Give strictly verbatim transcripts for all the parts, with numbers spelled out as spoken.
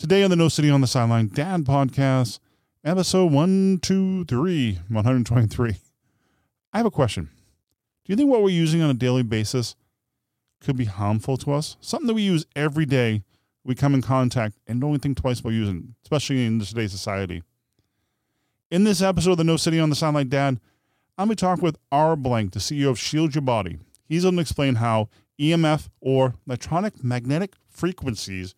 Today on the No City on the Sideline Dad podcast, episode one twenty-three, one twenty-three. I have a question. Do you think what we're using on a daily basis could be harmful to us? Something that we use every day, we come in contact and don't think twice about using, especially in today's society. In this episode of the No City on the Sideline Dad, I'm going to talk with Martin Blank, the C E O of Shield Your Body. He's going to explain how E M F, or electronic magnetic frequencies,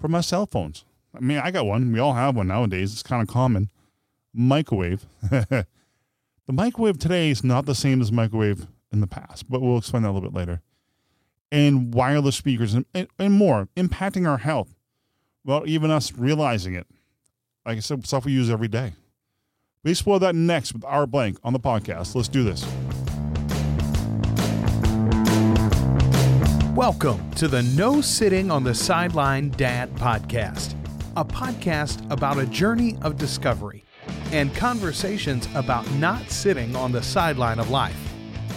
from our cell phones. I mean, I got one. We all have one nowadays. It's kind of common. Microwave. The microwave today is not the same as the microwave in the past, but we'll explain that a little bit later. And wireless speakers and, and, and more, impacting our health without even us realizing it. Like I said, stuff we use every day. We explore that next with Martin Blank on the podcast. Let's do this. Welcome to the No Sitting on the Sideline Dad podcast, a podcast about a journey of discovery and conversations about not sitting on the sideline of life.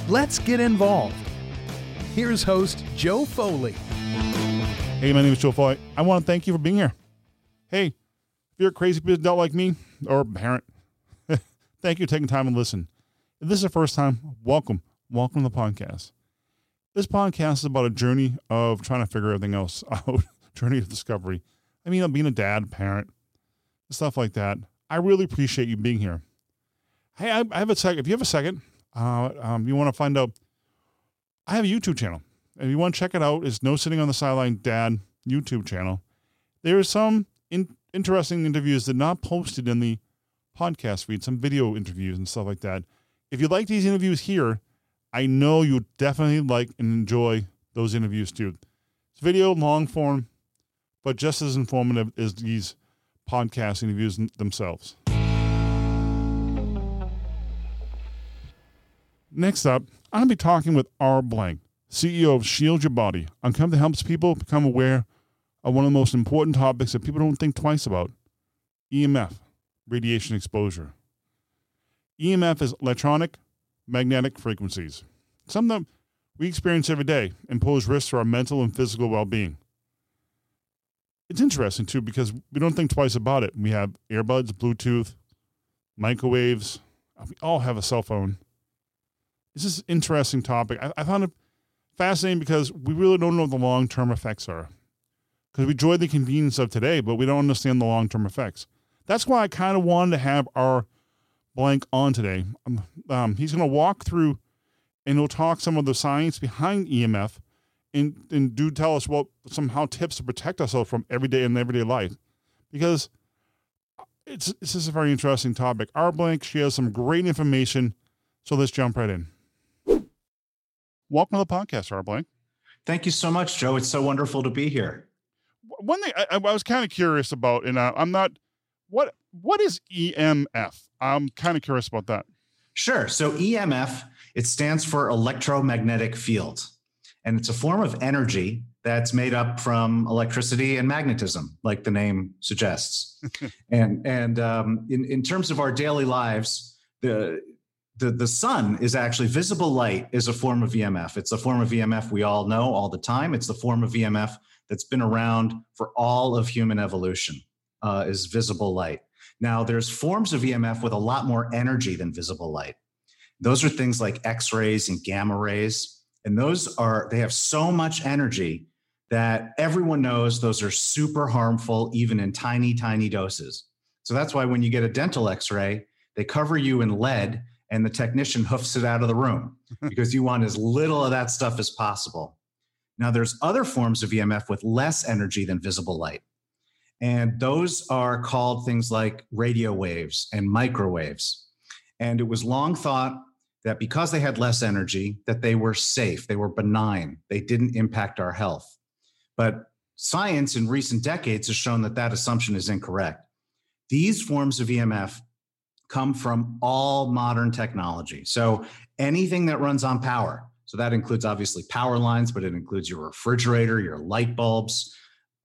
Let's get involved. Here's host Joe Foley. Hey, my name is Joe Foley. I want to thank you for being here. Hey, if you're a crazy adult like me or a parent, thank you for taking time and listen. If this is the first time, welcome. Welcome to the podcast. This podcast is about a journey of trying to figure everything else out, journey of discovery. I mean, being a dad, parent, stuff like that. I really appreciate you being here. Hey, I, I have a second. If you have a second, uh, um, you want to find out, I have a YouTube channel. If you want to check it out, it's No Sitting on the Sideline Dad YouTube channel. There are some in, interesting interviews that are not posted in the podcast feed, some video interviews and stuff like that. If you like these interviews here, I know you'll definitely like and enjoy those interviews too. It's video, long form, but just as informative as these podcast interviews themselves. Next up, I'm going to be talking with Martin Blank, C E O of Shield Your Body, a company that helps people become aware of one of the most important topics that people don't think twice about, E M F, radiation exposure. E M F is electronic magnetic frequencies. Some that we experience every day and pose risks to our mental and physical well-being. It's interesting, too, because we don't think twice about it. We have earbuds, Bluetooth, microwaves. We all have a cell phone. This is an interesting topic. I, I found it fascinating because we really don't know what the long-term effects are. Because we enjoy the convenience of today, but we don't understand the long-term effects. That's why I kind of wanted to have our Blank on today. Um, um, he's going to walk through and he'll talk some of the science behind E M F and, and do tell us what somehow tips to protect ourselves from everyday and everyday life, because it's, it's just a very interesting topic. Martin Blank shares some great information. So let's jump right in. Welcome to the podcast, Martin Blank. Thank you so much, Joe. It's so wonderful to be here. One thing I, I was kind of curious about, and I, I'm not, what, What is E M F? I'm kind of curious about that. Sure. So E M F, it stands for electromagnetic field. And it's a form of energy that's made up from electricity and magnetism, like the name suggests. and and um, in, in terms of our daily lives, the, the, the sun is actually, visible light is a form of E M F. It's a form of E M F we all know all the time. It's the form of E M F that's been around for all of human evolution, uh, is visible light. Now, there's forms of E M F with a lot more energy than visible light. Those are things like X-rays and gamma rays. And those are, they have so much energy that everyone knows those are super harmful, even in tiny, tiny doses. So that's why when you get a dental X-ray, they cover you in lead and the technician hoofs it out of the room because you want as little of that stuff as possible. Now, there's other forms of E M F with less energy than visible light. And those are called things like radio waves and microwaves. And it was long thought that because they had less energy, that they were safe, they were benign, they didn't impact our health. But science in recent decades has shown that that assumption is incorrect. These forms of E M F come from all modern technology. So anything that runs on power. So that includes obviously power lines, but it includes your refrigerator, your light bulbs.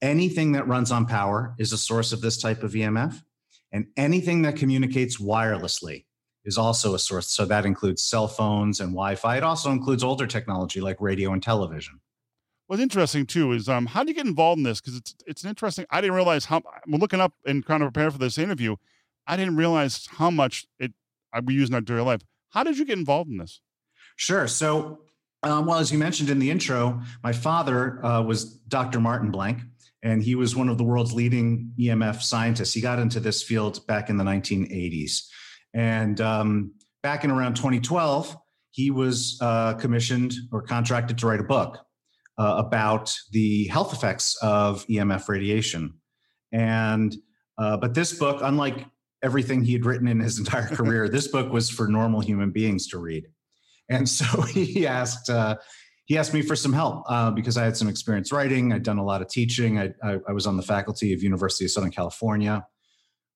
Anything that runs on power is a source of this type of E M F, and anything that communicates wirelessly is also a source. So that includes cell phones and Wi-Fi. It also includes older technology like radio and television. What's interesting too is um, how do you get involved in this? Because it's it's an interesting. I didn't realize how. I'm looking up and kind of preparing for this interview. I didn't realize how much it I we use in our daily life. How did you get involved in this? Sure. So, um, well, as you mentioned in the intro, my father uh, was Doctor Martin Blank, and he was one of the world's leading E M F scientists. He got into this field back in the nineteen eighties, and um, back in around twenty twelve, he was uh, commissioned or contracted to write a book Uh, about the health effects of E M F radiation. And, uh, but this book, unlike everything he had written in his entire career, this book was for normal human beings to read. And so he asked, uh, he asked me for some help uh, because I had some experience writing. I'd done a lot of teaching. I, I, I was on the faculty of University of Southern California.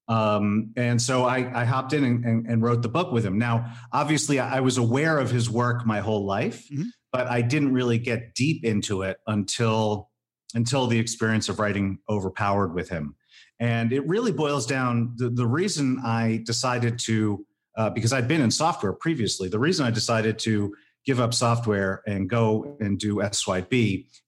Um, and so I, I hopped in and, and, and wrote the book with him. Now, obviously I was aware of his work my whole life, mm-hmm. but I didn't really get deep into it until, until the experience of writing Overpowered with him. And it really boils down, the, the reason I decided to, uh, because I'd been in software previously, the reason I decided to give up software and go and do S Y B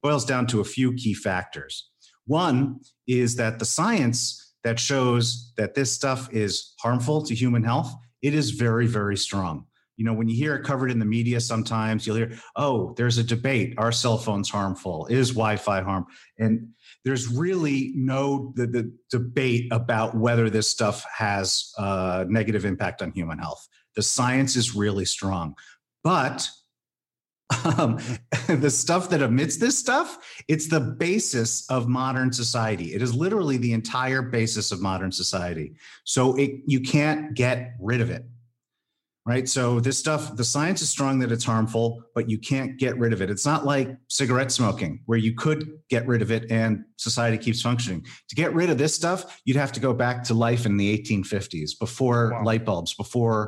boils down to a few key factors. One is that the science that shows that this stuff is harmful to human health, it is very, very strong. You know, when you hear it covered in the media, sometimes you'll hear, oh, there's a debate. Are cell phones harmful? Is Wi-Fi harmful? And there's really no the, the debate about whether this stuff has a negative impact on human health. The science is really strong. But um, the stuff that emits this stuff, it's the basis of modern society. It is literally the entire basis of modern society. So it, you can't get rid of it. Right. So this stuff, the science is strong that it's harmful, but you can't get rid of it. It's not like cigarette smoking where you could get rid of it and society keeps functioning. To get rid of this stuff, you'd have to go back to life in the eighteen fifties before wow. light bulbs, before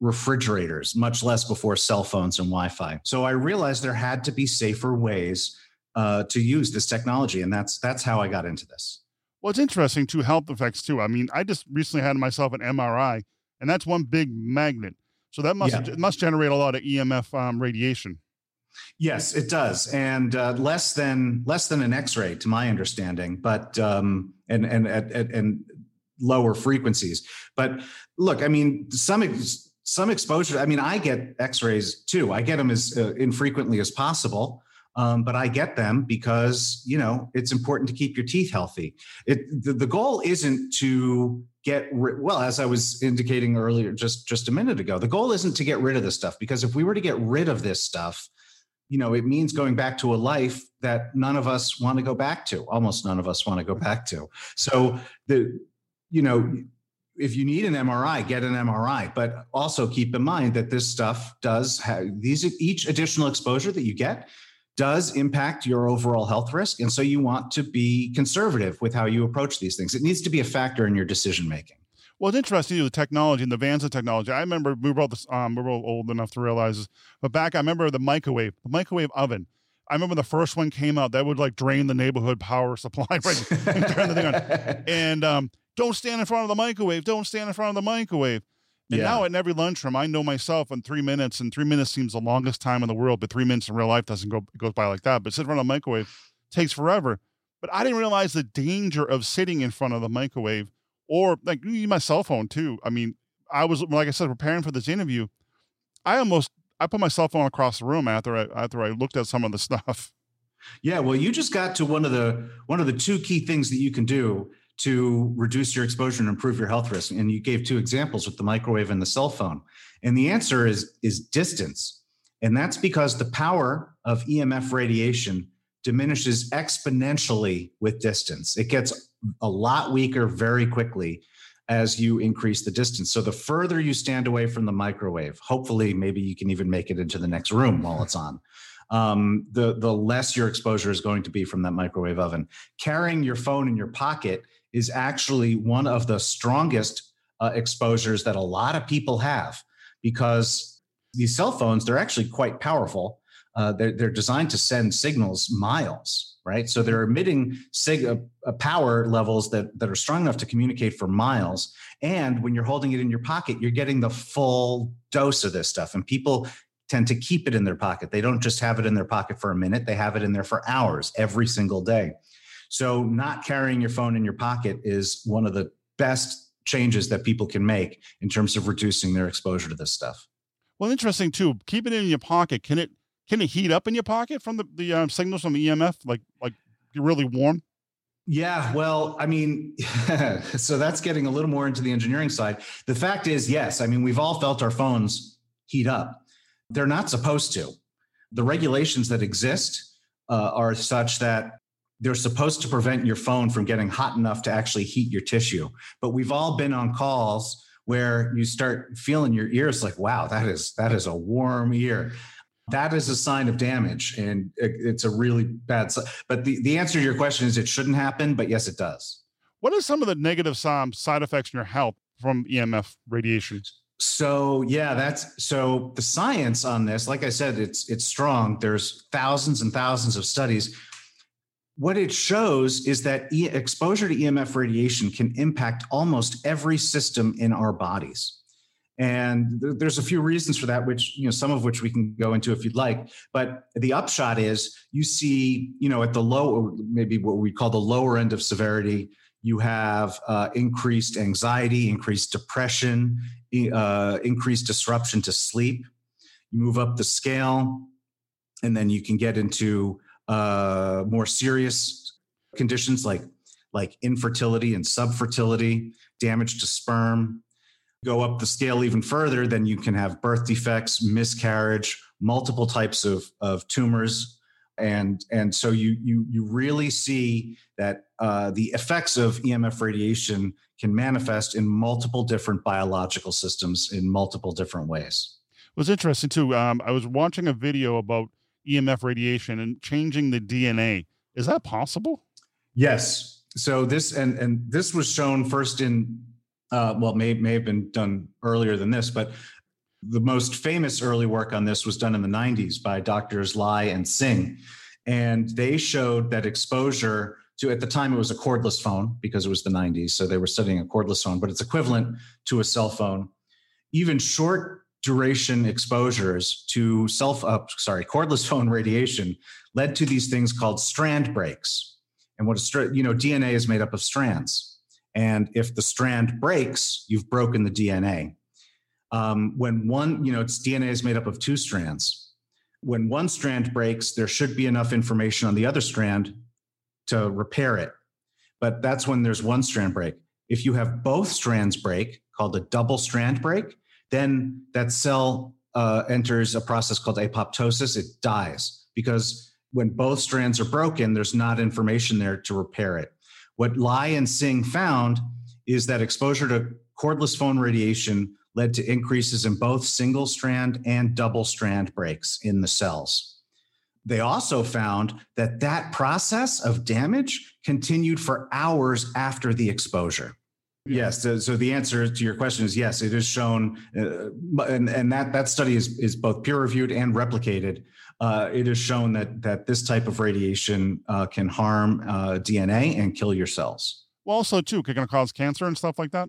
refrigerators, much less before cell phones and Wi-Fi. So I realized there had to be safer ways uh, to use this technology. And that's that's how I got into this. Well, it's interesting too, health effects too. I mean, I just recently had myself an M R I, and that's one big magnet. So that must yeah. it must generate a lot of E M F um, radiation. Yes, it does, and uh, less than less than an X-ray, to my understanding, but um, and and at and, and lower frequencies. But look, I mean, some some exposure. I mean, I get X-rays too. I get them as uh, infrequently as possible, um, but I get them because you know it's important to keep your teeth healthy. It the, the goal isn't to Get ri- well, as I was indicating earlier, just, just a minute ago, the goal isn't to get rid of this stuff, because if we were to get rid of this stuff, you know, it means going back to a life that none of us want to go back to. Almost none of us want to go back to. So the, you know, if you need an M R I, get an M R I, but also keep in mind that this stuff does have these, each additional exposure that you get does impact your overall health risk. And so you want to be conservative with how you approach these things. It needs to be a factor in your decision-making. Well, it's interesting, the technology and the advance of technology. I remember, we were, all this, um, we were all old enough to realize this, but back, I remember the microwave, the microwave oven. I remember the first one came out, that would like drain the neighborhood power supply. Right? and turn the thing on. And um, don't stand in front of the microwave, don't stand in front of the microwave. And yeah. now in every lunchroom, I know myself in three minutes, and three minutes seems the longest time in the world, but three minutes in real life doesn't go goes by like that. But sitting in front of the microwave takes forever. But I didn't realize the danger of sitting in front of the microwave, or like my cell phone too. I mean, I was, like I said, preparing for this interview. I almost, I put my cell phone across the room after I, after I looked at some of the stuff. Yeah. Well, you just got to one of the, one of the two key things that you can do to reduce your exposure and improve your health risk. And you gave two examples with the microwave and the cell phone. And the answer is, is distance. And that's because the power of E M F radiation diminishes exponentially with distance. It gets a lot weaker very quickly as you increase the distance. So the further you stand away from the microwave, hopefully maybe you can even make it into the next room while it's on. Um, the, the less your exposure is going to be from that microwave oven. Carrying your phone in your pocket is actually one of the strongest uh, exposures that a lot of people have, because these cell phones, they're actually quite powerful. Uh, they're, they're designed to send signals miles, right? So they're emitting sig- uh, power levels that, that are strong enough to communicate for miles. And when you're holding it in your pocket, you're getting the full dose of this stuff. And people tend to keep it in their pocket. They don't just have it in their pocket for a minute. They have it in there for hours every single day. So not carrying your phone in your pocket is one of the best changes that people can make in terms of reducing their exposure to this stuff. Well, interesting too, keeping it in your pocket. Can it, can it heat up in your pocket from the, the um, signals from the E M F? Like, like you're really warm? Yeah, well, I mean, so that's getting a little more into the engineering side. The fact is, yes, I mean, we've all felt our phones heat up. They're not supposed to. The regulations that exist uh, are such that they're supposed to prevent your phone from getting hot enough to actually heat your tissue. But we've all been on calls where you start feeling your ears like, wow, that is that is a warm ear. That is a sign of damage, and it's a really bad sign. But the, the answer to your question is it shouldn't happen, but yes, it does. What are some of the negative side effects in your health from E M F radiation? So, yeah, that's so the science on this, like I said, it's it's strong. There's thousands and thousands of studies. What it shows is that e- exposure to E M F radiation can impact almost every system in our bodies. And there's a few reasons for that, which, you know, some of which we can go into if you'd like. But the upshot is you see, you know, at the low, maybe what we call the lower end of severity, you have uh, increased anxiety, increased depression, uh, increased disruption to sleep. You move up the scale, and then you can get into uh, more serious conditions like like infertility and subfertility, damage to sperm. Go up the scale even further, then you can have birth defects, miscarriage, multiple types of, of tumors. And, and so you, you, you really see that uh, the effects of E M F radiation can manifest in multiple different biological systems in multiple different ways. It was interesting too. Um, I was watching a video about E M F radiation and changing the D N A. Is that possible? Yes. So this, and, and this was shown first in Uh, well, may may have been done earlier than this, but the most famous early work on this was done in the nineties by doctors Lai and Singh. And they showed that exposure to, at the time it was a cordless phone because it was the nineties. So they were studying a cordless phone, but it's equivalent to a cell phone. Even short duration exposures to self up, sorry, cordless phone radiation led to these things called strand breaks. And what is, you know, D N A is made up of strands. And if the strand breaks, you've broken the D N A. Um, when one, you know, it's D N A is made up of two strands. When one strand breaks, there should be enough information on the other strand to repair it. But that's when there's one strand break. If you have both strands break, called a double strand break, then that cell uh, enters a process called apoptosis. It dies because when both strands are broken, there's not information there to repair it. What Lai and Singh found is that exposure to cordless phone radiation led to increases in both single strand and double strand breaks in the cells. They also found that that process of damage continued for hours after the exposure. Yes. So, so the answer to your question is yes, it is shown. Uh, and, and that, that study is, is both peer reviewed and replicated. Uh, it is shown that, that this type of radiation uh, can harm uh, D N A and kill your cells. Well, also too, can it cause cancer and stuff like that?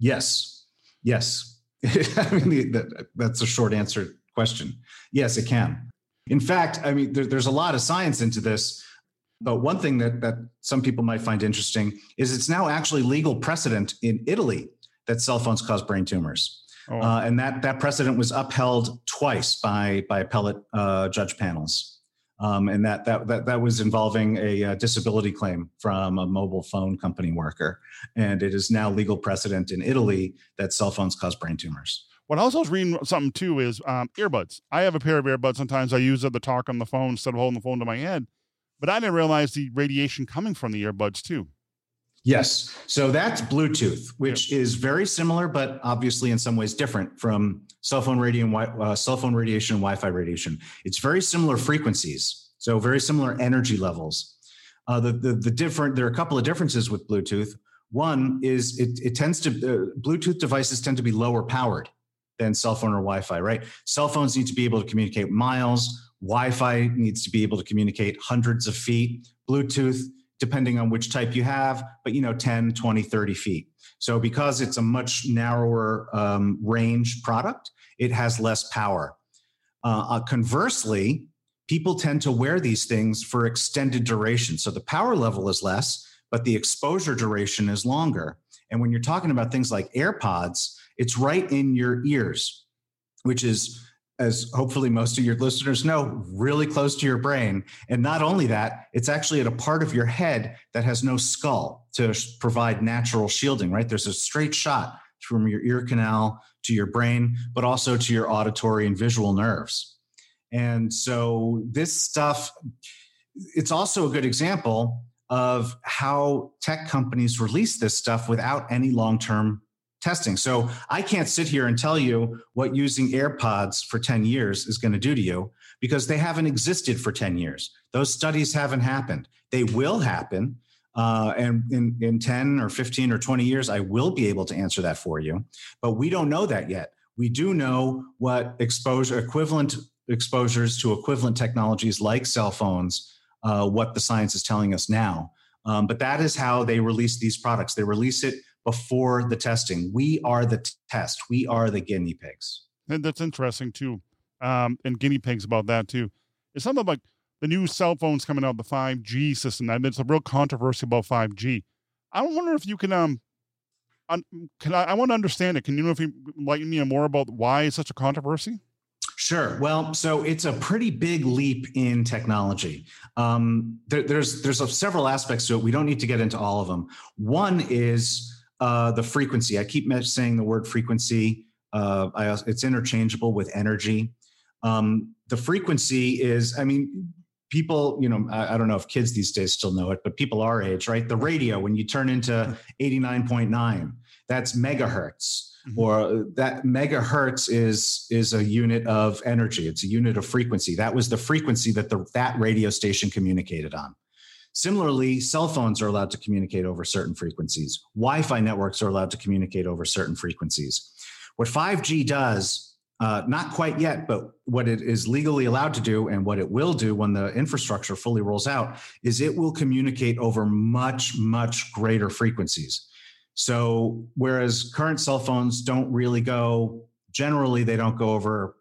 Yes. Yes. I mean, the, the, that's a short answer question. Yes, it can. In fact, I mean, there, there's a lot of science into this. But one thing that, that some people might find interesting is it's now actually legal precedent in Italy that cell phones cause brain tumors. Oh. Uh, and that that precedent was upheld twice by by appellate uh, judge panels. Um, and that, that that that was involving a, a disability claim from a mobile phone company worker. And it is now legal precedent in Italy that cell phones cause brain tumors. What I was reading something too is um, earbuds. I have a pair of earbuds. Sometimes I use it to talk on the phone instead of holding the phone to my head. But I didn't realize the radiation coming from the earbuds too. Yes. So that's Bluetooth, which yeah. is very similar, but obviously in some ways different from cell phone radio, uh, cell phone radiation and Wi-Fi radiation. It's very similar frequencies. So very similar energy levels. Uh, the, the, the different, there are a couple of differences with Bluetooth. One is it, it tends to, uh, Bluetooth devices tend to be lower powered than cell phone or Wi-Fi, right? Cell phones need to be able to communicate miles. Wi-Fi needs to be able to communicate hundreds of feet. Bluetooth, depending on which type you have, but, you know, ten, twenty, thirty feet. So because it's a much narrower um, range product, it has less power. Uh, uh, conversely, people tend to wear these things for extended duration. So the power level is less, but the exposure duration is longer. And when you're talking about things like AirPods, it's right in your ears, which is, as hopefully most of your listeners know, really close to your brain. And not only that, it's actually at a part of your head that has no skull to provide natural shielding, right? There's a straight shot from your ear canal to your brain, but also to your auditory and visual nerves. And so this stuff, it's also a good example of how tech companies release this stuff without any long-term testing. So I can't sit here and tell you what using AirPods for ten years is going to do to you, because they haven't existed for ten years. Those studies haven't happened. They will happen. Uh, and in, in ten or fifteen or twenty years, I will be able to answer that for you. But we don't know that yet. We do know what exposure, equivalent exposures to equivalent technologies like cell phones, uh, what the science is telling us now. Um, but that is how they release these products. They release it before the testing. We are the t- test. We are the guinea pigs. And that's interesting too. Um, and guinea pigs about that too. It's something like the new cell phones coming out, the five G system. I mean, it's a real controversy about five G. I wonder if you can, um, un- can I, I want to understand it. Can you know if you enlighten me more about why it's such a controversy? Sure. Well, so it's a pretty big leap in technology. Um, there, there's, there's a, several aspects to it. We don't need to get into all of them. One is, Uh, the frequency. I keep saying the word frequency. Uh, I, it's interchangeable with energy. Um, the frequency is, I mean, people, you know, I, I don't know if kids these days still know it, but people our age, right? The radio, when you turn into eighty-nine point nine, that's megahertz. Mm-hmm. Or that megahertz is is a unit of energy. It's a unit of frequency. That was the frequency that the that radio station communicated on. Similarly, cell phones are allowed to communicate over certain frequencies. Wi-Fi networks are allowed to communicate over certain frequencies. What five G does, uh, not quite yet, but what it is legally allowed to do and what it will do when the infrastructure fully rolls out, is it will communicate over much, much greater frequencies. So whereas current cell phones don't really go, generally they don't go over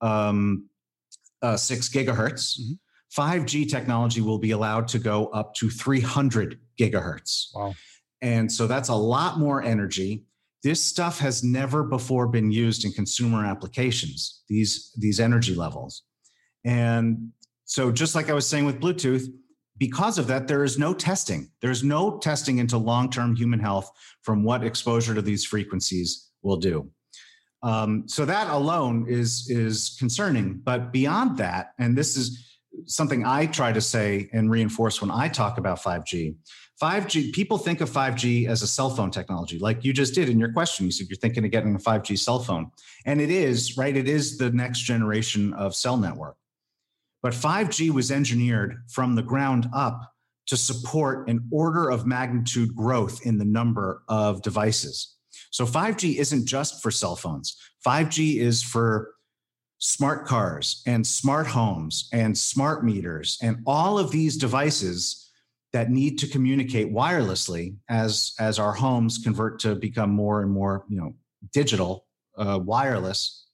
um, uh, six gigahertz. Mm-hmm. five G technology will be allowed to go up to three hundred gigahertz. Wow. And so that's a lot more energy. This stuff has never before been used in consumer applications, these, these energy levels. And so just like I was saying with Bluetooth, because of that, there is no testing. There's no testing into long-term human health from what exposure to these frequencies will do. Um, so that alone is, is concerning. But beyond that, and this is something I try to say and reinforce when I talk about five G. five G, people think of five G as a cell phone technology, like you just did in your question. You said you're thinking of getting a five G cell phone. And it is, right? It is the next generation of cell network. But five G was engineered from the ground up to support an order of magnitude growth in the number of devices. So five G isn't just for cell phones. five G is for smart cars and smart homes and smart meters and all of these devices that need to communicate wirelessly as, as our homes convert to become more and more, you know, digital, uh, wireless.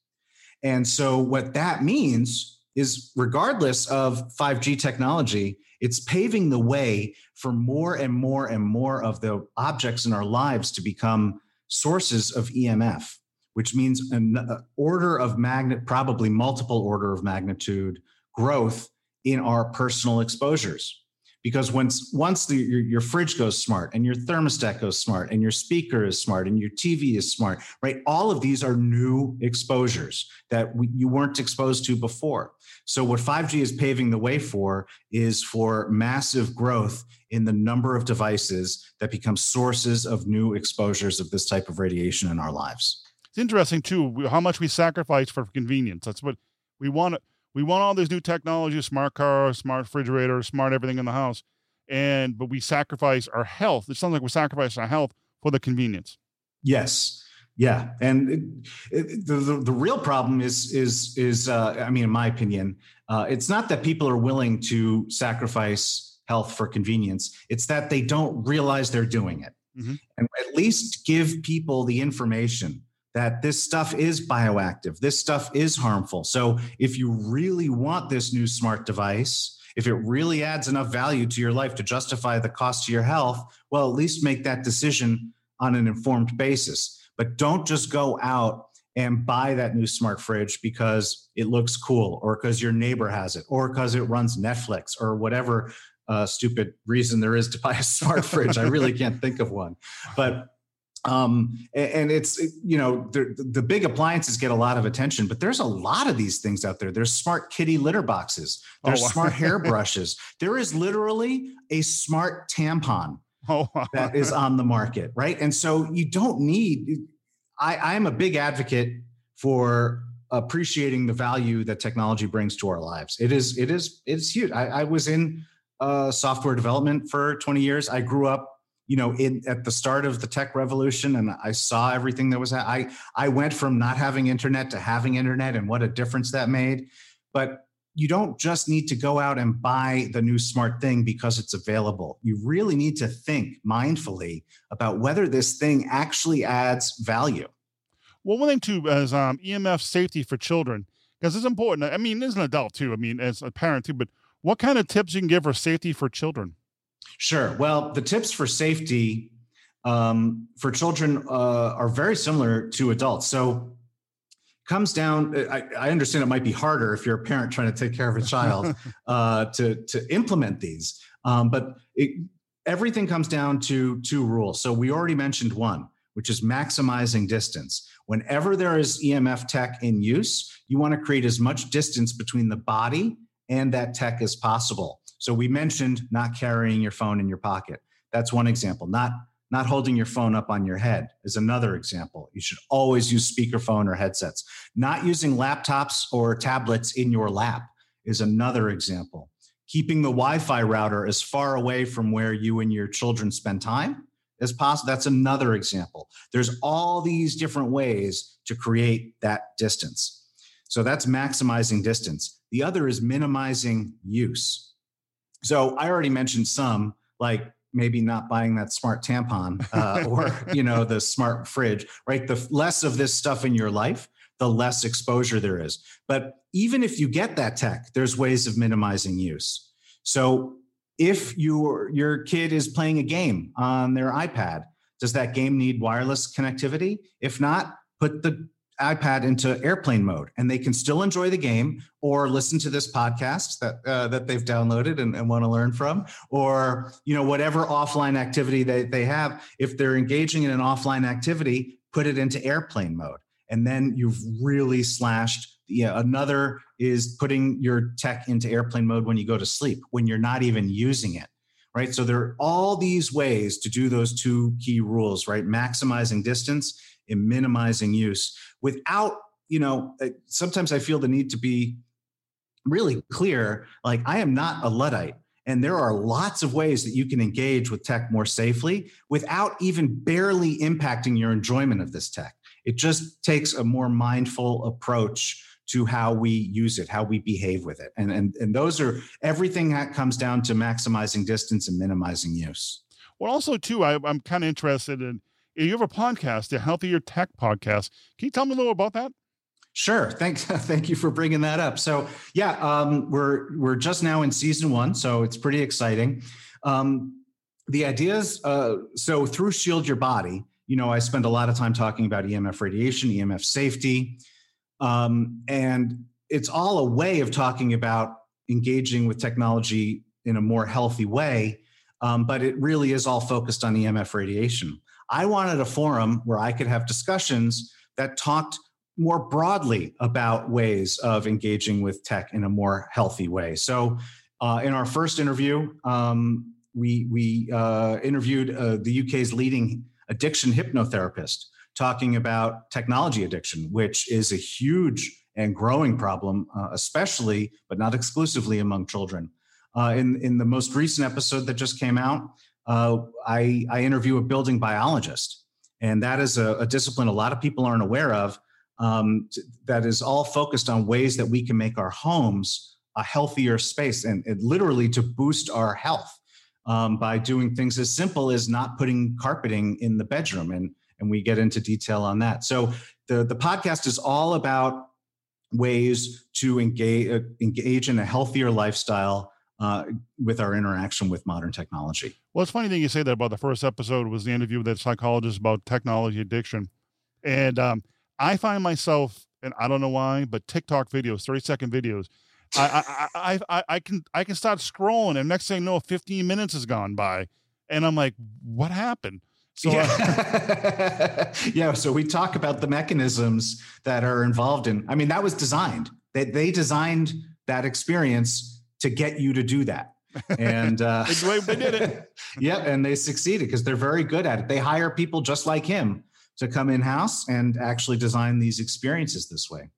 And so what that means is regardless of five G technology, it's paving the way for more and more and more of the objects in our lives to become sources of E M F, which means an order of magnet, probably multiple order of magnitude growth in our personal exposures. Because once once the, your, your fridge goes smart and your thermostat goes smart and your speaker is smart and your T V is smart, right? All of these are new exposures that we, you weren't exposed to before. So what five G is paving the way for is for massive growth in the number of devices that become sources of new exposures of this type of radiation in our lives. It's interesting too how much we sacrifice for convenience. That's what we want. We want all these new technologies, smart cars, smart refrigerators, smart everything in the house, and but we sacrifice our health. It sounds like we sacrifice our health for the convenience. Yes, yeah, and it, it, the, the the real problem is is is uh, I mean, in my opinion, uh, it's not that people are willing to sacrifice health for convenience. It's that they don't realize they're doing it, mm-hmm. and at least give people the information that this stuff is bioactive, this stuff is harmful. So if you really want this new smart device, if it really adds enough value to your life to justify the cost to your health, well, at least make that decision on an informed basis. But don't just go out and buy that new smart fridge because it looks cool or because your neighbor has it or because it runs Netflix or whatever uh, stupid reason there is to buy a smart fridge. I really can't think of one. But Um, and it's, you know, the, the big appliances get a lot of attention, but there's a lot of these things out there. There's smart kitty litter boxes. There's oh, wow. smart hair brushes. There is literally a smart tampon oh, wow. that is on the market. Right. And so you don't need, I, I'm a big advocate for appreciating the value that technology brings to our lives. It is, it is, it's huge. I, I was in uh software development for twenty years. I grew up you know, in, at the start of the tech revolution, and I saw everything that was, ha- I, I went from not having internet to having internet and what a difference that made. But you don't just need to go out and buy the new smart thing because it's available. You really need to think mindfully about whether this thing actually adds value. Well, one thing too is um, E M F safety for children, because it's important. I mean, as an adult too, I mean, as a parent too, but what kind of tips you can give for safety for children? Sure. Well, the tips for safety um, for children uh, are very similar to adults. So comes down, I, I understand it might be harder if you're a parent trying to take care of a child uh, to, to implement these, um, but it, everything comes down to two rules. So we already mentioned one, which is maximizing distance. Whenever there is E M F tech in use, you want to create as much distance between the body and that tech as possible. So we mentioned not carrying your phone in your pocket. That's one example. Not, not holding your phone up on your head is another example. You should always use speakerphone or headsets. Not using laptops or tablets in your lap is another example. Keeping the Wi-Fi router as far away from where you and your children spend time as possible. That's another example. There's all these different ways to create that distance. So that's maximizing distance. The other is minimizing use. So I already mentioned some, like maybe not buying that smart tampon uh, or, you know, the smart fridge, right? The less of this stuff in your life, the less exposure there is. But even if you get that tech, there's ways of minimizing use. So if your your kid is playing a game on their iPad, does that game need wireless connectivity? If not, put the iPad into airplane mode, and they can still enjoy the game or listen to this podcast that uh, that they've downloaded and, and want to learn from, or, you know, whatever offline activity that they have. If they're engaging in an offline activity, put it into airplane mode. And then you've really slashed. Yeah, another is putting your tech into airplane mode when you go to sleep, when you're not even using it. Right. So there are all these ways to do those two key rules, right? Maximizing distance and minimizing use without, you know, sometimes I feel the need to be really clear. Like, I am not a Luddite, and there are lots of ways that you can engage with tech more safely without even barely impacting your enjoyment of this tech. It just takes a more mindful approach to how we use it, how we behave with it. And, and, and those are, everything that comes down to maximizing distance and minimizing use. Well, also too, I, I'm kind of interested in, you have a podcast, the Healthier Tech Podcast. Can you tell me a little about that? Sure. Thanks. Thank you for bringing that up. So yeah, um, we're, we're just now in season one, so it's pretty exciting. Um, the ideas, uh, so through Shield Your Body, you know, I spend a lot of time talking about E M F radiation, E M F safety. Um, and it's all a way of talking about engaging with technology in a more healthy way. Um, but it really is all focused on E M F radiation. I wanted a forum where I could have discussions that talked more broadly about ways of engaging with tech in a more healthy way. So uh, in our first interview, um, we, we uh, interviewed uh, the U K's leading addiction hypnotherapist, talking about technology addiction, which is a huge and growing problem, uh, especially, but not exclusively, among children. Uh, in, in the most recent episode that just came out, uh, I, I interview a building biologist, and that is a, a discipline a lot of people aren't aware of, um, t- that is all focused on ways that we can make our homes a healthier space and, and literally to boost our health um, by doing things as simple as not putting carpeting in the bedroom and and we get into detail on that. So the, the podcast is all about ways to engage, uh, engage in a healthier lifestyle uh, with our interaction with modern technology. Well, it's funny that you say that about the first episode was the interview with that psychologist about technology addiction. And um, I find myself, and I don't know why, but TikTok videos, thirty second videos, I, I, I, I can, I can start scrolling, and next thing you know, fifteen minutes has gone by, and I'm like, what happened? So yeah. I- yeah. So we talk about the mechanisms that are involved in, I mean, that was designed, that they, they designed that experience to get you to do that. And, uh, they did it. Yeah. And they succeeded because they're very good at it. They hire people just like him to come in house and actually design these experiences this way.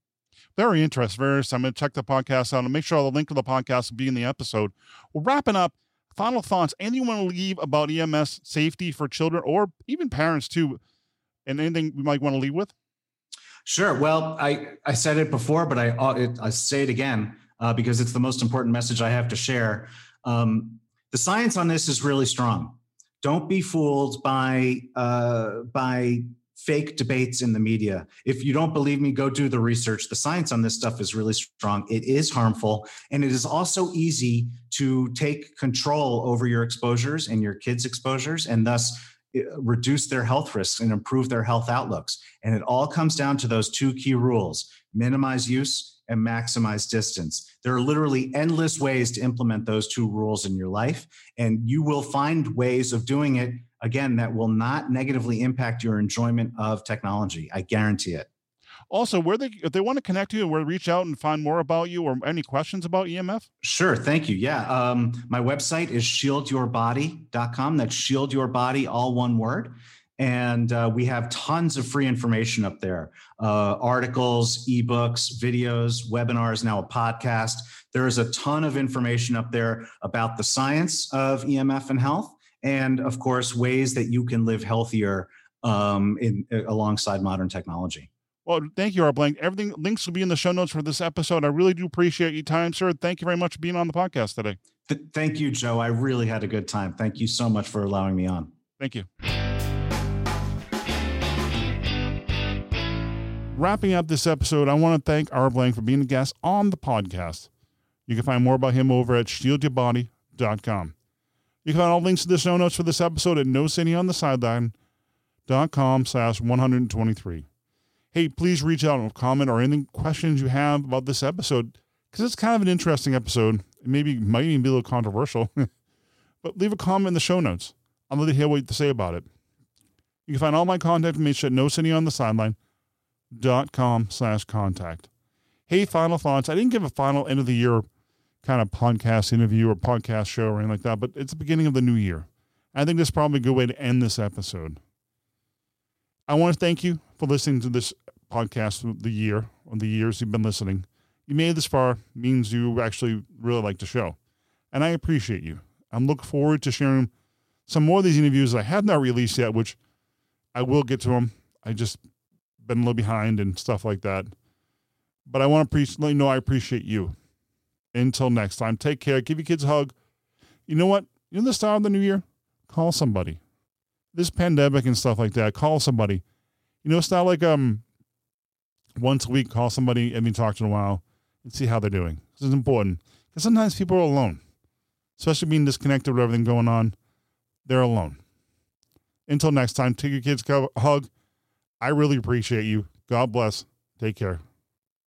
Very interesting. Very interesting. I'm going to check the podcast out and make sure all the link to the podcast will be in the episode. We're wrapping up. Final thoughts. Anything you want to leave about E M S safety for children or even parents too? And anything we might want to leave with? Sure. Well, I, I said it before, but I it, I say it again uh, because it's the most important message I have to share. Um, the science on this is really strong. Don't be fooled by uh, by. fake debates in the media. If you don't believe me, go do the research. The science on this stuff is really strong. It is harmful. And it is also easy to take control over your exposures and your kids' exposures and thus reduce their health risks and improve their health outlooks. And it all comes down to those two key rules: minimize use and maximize distance. There are literally endless ways to implement those two rules in your life. And you will find ways of doing it, again, that will not negatively impact your enjoyment of technology. I guarantee it. Also, where they, if they want to connect to you or reach out and find more about you or any questions about E M F? Sure. Thank you. Yeah. Um, my website is shield your body dot com. That's Shield Your Body, all one word. And uh, we have tons of free information up there. Uh, articles, ebooks, videos, webinars, now a podcast. There is a ton of information up there about the science of E M F and health. And of course, ways that you can live healthier um, in uh, alongside modern technology. Well, thank you, R. Blank. Everything links will be in the show notes for this episode. I really do appreciate your time, sir. Thank you very much for being on the podcast today. Th- thank you, Joe. I really had a good time. Thank you so much for allowing me on. Thank you. Wrapping up this episode, I want to thank R. Blank for being a guest on the podcast. You can find more about him over at shield your body dot com. You can find all links to the show notes for this episode at no city on the sideline dot com slash one twenty-three. Hey, please reach out and comment or any questions you have about this episode, because it's kind of an interesting episode. It maybe might even be a little controversial, but leave a comment in the show notes. I'd love to hear what you have to say about it. You can find all my contact information at no city on the sideline dot com slash contact. Hey, final thoughts. I didn't give a final end of the year kind of podcast interview or podcast show or anything like that, but it's the beginning of the new year. I think this is probably a good way to end this episode. I want to thank you for listening to this podcast of the year, or the years you've been listening. You made it this far, means you actually really like the show. And I appreciate you. I'm looking forward to sharing some more of these interviews that I have not released yet, which I will get to them. I just been a little behind and stuff like that. But I want to pre- let you know I appreciate you. Until next time, take care. Give your kids a hug. You know what? You know the start of the new year? Call somebody. This pandemic and stuff like that, call somebody. You know, it's not like um once a week, call somebody and talk to them a while and see how they're doing. This is important. Because sometimes people are alone, especially being disconnected with everything going on. They're alone. Until next time, take your kids a hug. I really appreciate you. God bless. Take care.